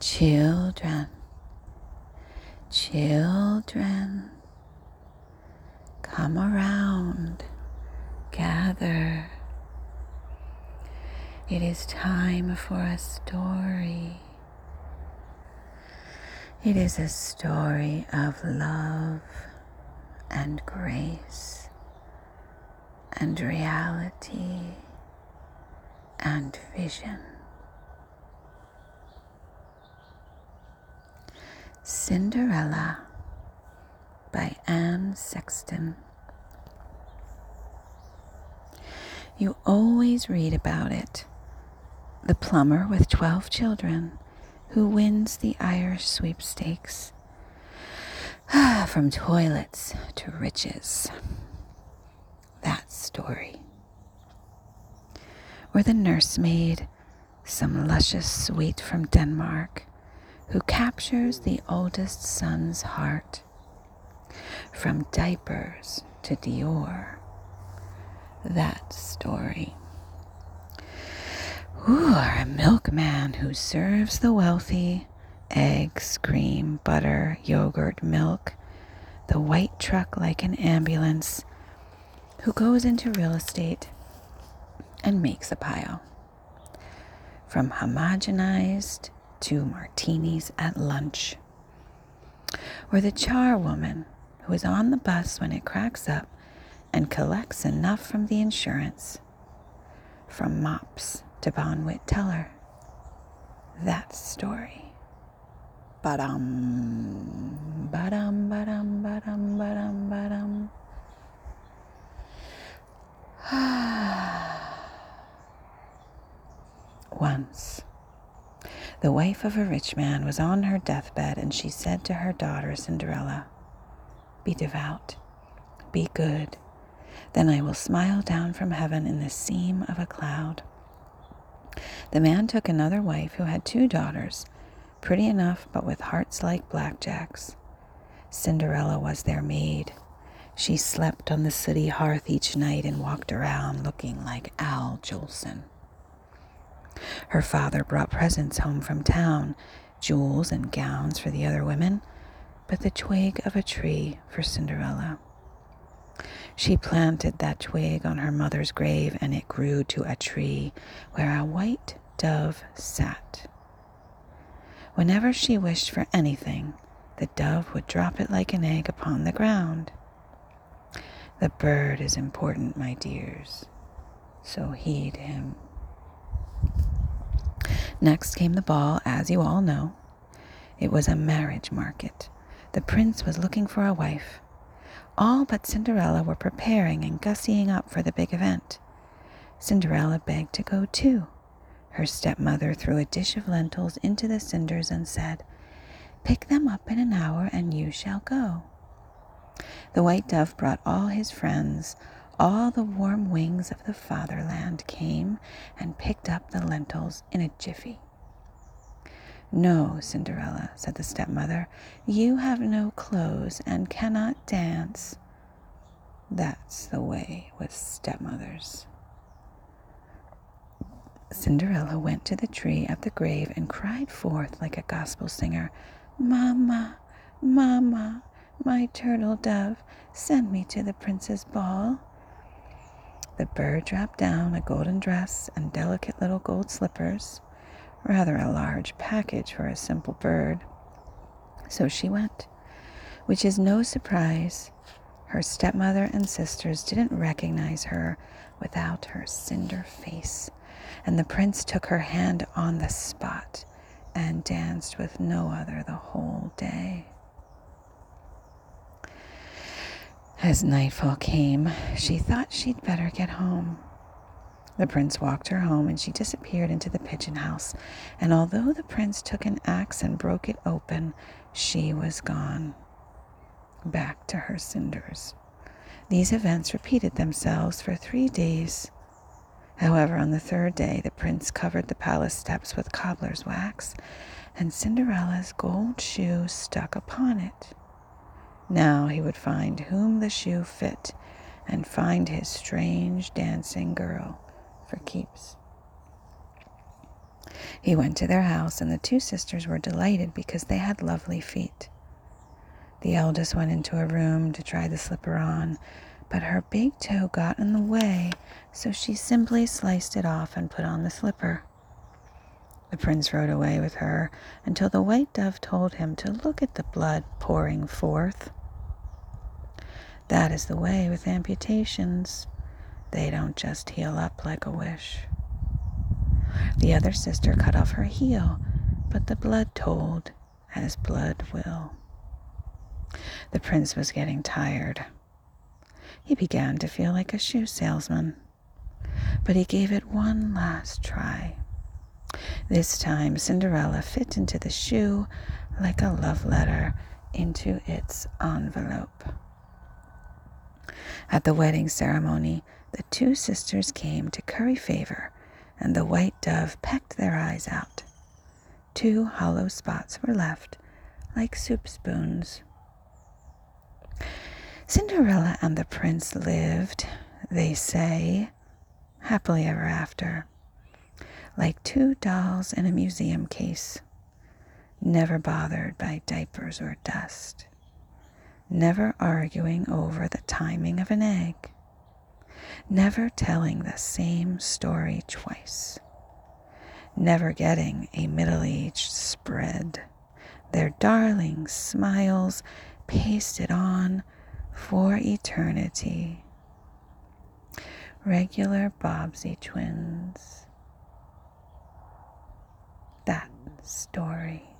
Children, children, come around, gather. It is time for a story. It is a story of love and grace and reality and vision. Cinderella by Anne Sexton. You always read about it. The plumber with 12 children who wins the Irish sweepstakes. From toilets to riches. That story. Or the nursemaid, some luscious sweet from Denmark, who captures the oldest son's heart. From diapers to Dior. That story. Or a milkman who serves the wealthy eggs, cream, butter, yogurt, milk, the white truck like an ambulance, who goes into real estate and makes a pile. From homogenized to martinis at lunch. Or the charwoman who is on the bus when it cracks up and collects enough from the insurance. From mops to Bonwit Teller. That story. Ba-dum, ba-dum, ba-dum, ba-dum, ba-dum, ba-dum. Once, the wife of a rich man was on her deathbed, and she said to her daughter Cinderella, "Be devout, be good, then I will smile down from heaven in the seam of a cloud." The man took another wife who had two daughters, pretty enough but with hearts like blackjacks. Cinderella was their maid. She slept on the sooty hearth each night and walked around looking like Al Jolson. Her father brought presents home from town, jewels and gowns for the other women, but the twig of a tree for Cinderella. She planted that twig on her mother's grave, and it grew to a tree where a white dove sat. Whenever she wished for anything, the dove would drop it like an egg upon the ground. The bird is important, my dears, so heed him. Next came the ball, as you all know. It was a marriage market. The prince was looking for a wife. All but Cinderella were preparing and gussying up for the big event. Cinderella begged to go too. Her stepmother threw a dish of lentils into the cinders and said, "Pick them up in an hour and you shall go." The white dove brought all his friends. All the warm wings of the fatherland came and picked up the lentils in a jiffy. "No, Cinderella," said the stepmother, "you have no clothes and cannot dance." That's the way with stepmothers. Cinderella went to the tree at the grave and cried forth like a gospel singer, "Mama, Mama, my turtle dove, send me to the prince's ball." The bird dropped down a golden dress and delicate little gold slippers, rather a large package for a simple bird. So she went, which is no surprise. Her stepmother and sisters didn't recognize her without her cinder face. And the prince took her hand on the spot and danced with no other the whole day. As nightfall came, she thought she'd better get home. The prince walked her home, and she disappeared into the pigeon house. And although the prince took an axe and broke it open, she was gone. Back to her cinders. These events repeated themselves for 3 days. However, on the third day, the prince covered the palace steps with cobbler's wax, and Cinderella's gold shoe stuck upon it. Now he would find whom the shoe fit, and find his strange dancing girl for keeps. He went to their house, and the two sisters were delighted because they had lovely feet. The eldest went into a room to try the slipper on, but her big toe got in the way, so she simply sliced it off and put on the slipper. The prince rode away with her until the white dove told him to look at the blood pouring forth. That is the way with amputations. They don't just heal up like a wish. The other sister cut off her heel, but the blood told, as blood will. The prince was getting tired. He began to feel like a shoe salesman, but he gave it one last try. This time Cinderella fit into the shoe like a love letter into its envelope. At the wedding ceremony, the two sisters came to curry favor, and the white dove pecked their eyes out. Two hollow spots were left, like soup spoons. Cinderella and the prince lived, they say, happily ever after, like two dolls in a museum case, never bothered by diapers or dust, never arguing over the timing of an egg, never telling the same story twice, never getting a middle-aged spread, their darling smiles pasted on for eternity. Regular Bobbsey twins. That story.